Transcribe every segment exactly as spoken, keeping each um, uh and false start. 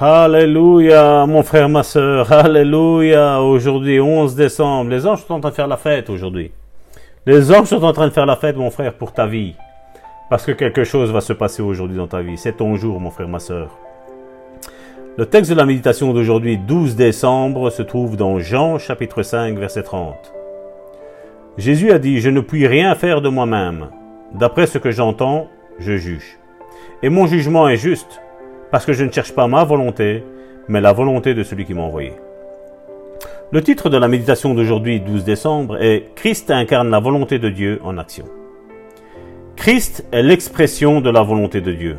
Alléluia, mon frère, ma soeur, alléluia, aujourd'hui, onze décembre, les anges sont en train de faire la fête aujourd'hui. Les anges sont en train de faire la fête, mon frère, pour ta vie. Parce que quelque chose va se passer aujourd'hui dans ta vie. C'est ton jour, mon frère, ma soeur. Le texte de la méditation d'aujourd'hui, douze décembre, se trouve dans Jean, chapitre cinq, verset trente. Jésus a dit « Je ne puis rien faire de moi-même. D'après ce que j'entends, je juge. Et mon jugement est juste, parce que je ne cherche pas ma volonté, mais la volonté de celui qui m'a envoyé. » Le titre de la méditation d'aujourd'hui, douze décembre, est « Christ incarne la volonté de Dieu en action ». Christ est l'expression de la volonté de Dieu.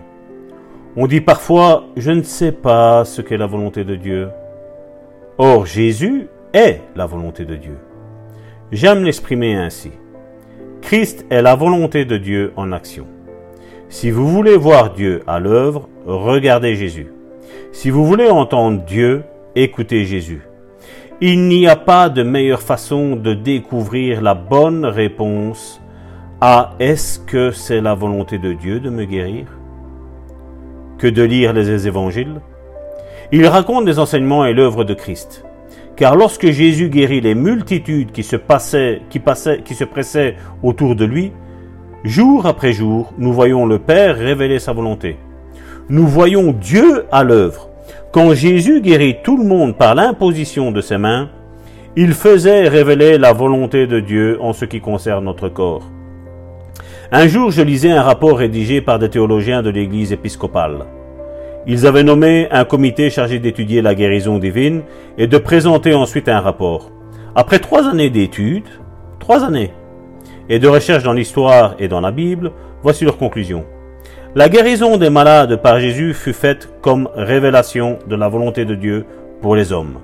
On dit parfois « Je ne sais pas ce qu'est la volonté de Dieu ». Or, Jésus est la volonté de Dieu. J'aime l'exprimer ainsi. Christ est la volonté de Dieu en action. Si vous voulez voir Dieu à l'œuvre, regardez Jésus. Si vous voulez entendre Dieu, écoutez Jésus. Il n'y a pas de meilleure façon de découvrir la bonne réponse à « Est-ce que c'est la volonté de Dieu de me guérir ?» que de lire les évangiles. Il raconte les enseignements et l'œuvre de Christ. Car lorsque Jésus guérit les multitudes qui se, passaient, qui, passaient, qui se pressaient autour de lui, jour après jour, nous voyons le Père révéler sa volonté. Nous voyons Dieu à l'œuvre. Quand Jésus guérit tout le monde par l'imposition de ses mains, il faisait révéler la volonté de Dieu en ce qui concerne notre corps. Un jour, je lisais un rapport rédigé par des théologiens de l'Église épiscopale. Ils avaient nommé un comité chargé d'étudier la guérison divine et de présenter ensuite un rapport. Après trois années d'études, trois années, et de recherche dans l'histoire et dans la Bible, voici leur conclusion. La guérison des malades par Jésus fut faite comme révélation de la volonté de Dieu pour les hommes.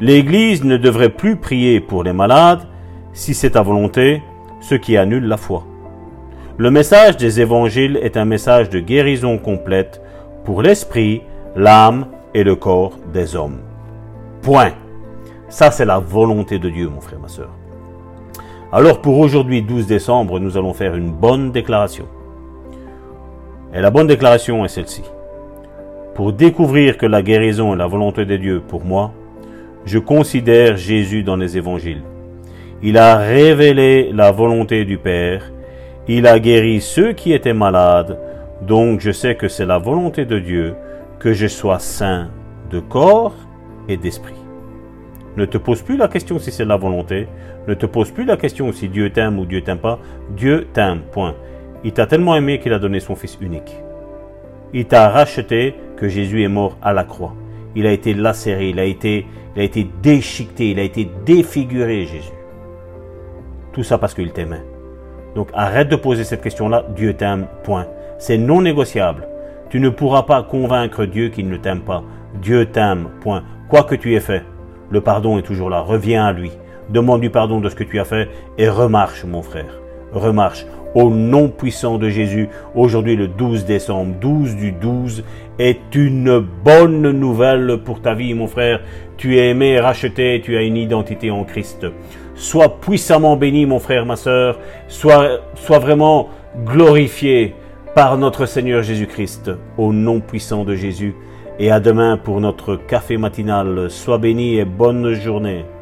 L'Église ne devrait plus prier pour les malades si c'est ta volonté, ce qui annule la foi. Le message des évangiles est un message de guérison complète pour l'esprit, l'âme et le corps des hommes. Point. Ça, c'est la volonté de Dieu, mon frère, ma soeur. Alors, pour aujourd'hui, douze décembre, nous allons faire une bonne déclaration. Et la bonne déclaration est celle-ci. Pour découvrir que la guérison est la volonté de Dieu pour moi, je considère Jésus dans les évangiles. Il a révélé la volonté du Père. Il a guéri ceux qui étaient malades. Donc je sais que c'est la volonté de Dieu que je sois sain de corps et d'esprit. Ne te pose plus la question si c'est la volonté. Ne te pose plus la question si Dieu t'aime ou Dieu t'aime pas. Dieu t'aime, point. Il t'a tellement aimé qu'il a donné son Fils unique. Il t'a racheté que Jésus est mort à la croix. Il a été lacéré, il a été, il a été déchiqueté, il a été défiguré, Jésus. Tout ça parce qu'il t'aimait. Donc arrête de poser cette question-là. Dieu t'aime, point. C'est non négociable. Tu ne pourras pas convaincre Dieu qu'il ne t'aime pas. Dieu t'aime, point. Quoi que tu aies fait, le pardon est toujours là. Reviens à lui. Demande-lui pardon de ce que tu as fait et remarche, mon frère. Remarche. Au nom puissant de Jésus, aujourd'hui le douze décembre, douze du douze, est une bonne nouvelle pour ta vie, mon frère. Tu es aimé, racheté, tu as une identité en Christ. Sois puissamment béni, mon frère, ma soeur. Sois, sois vraiment glorifié par notre Seigneur Jésus-Christ, au nom puissant de Jésus. Et à demain pour notre café matinal. Sois béni et bonne journée.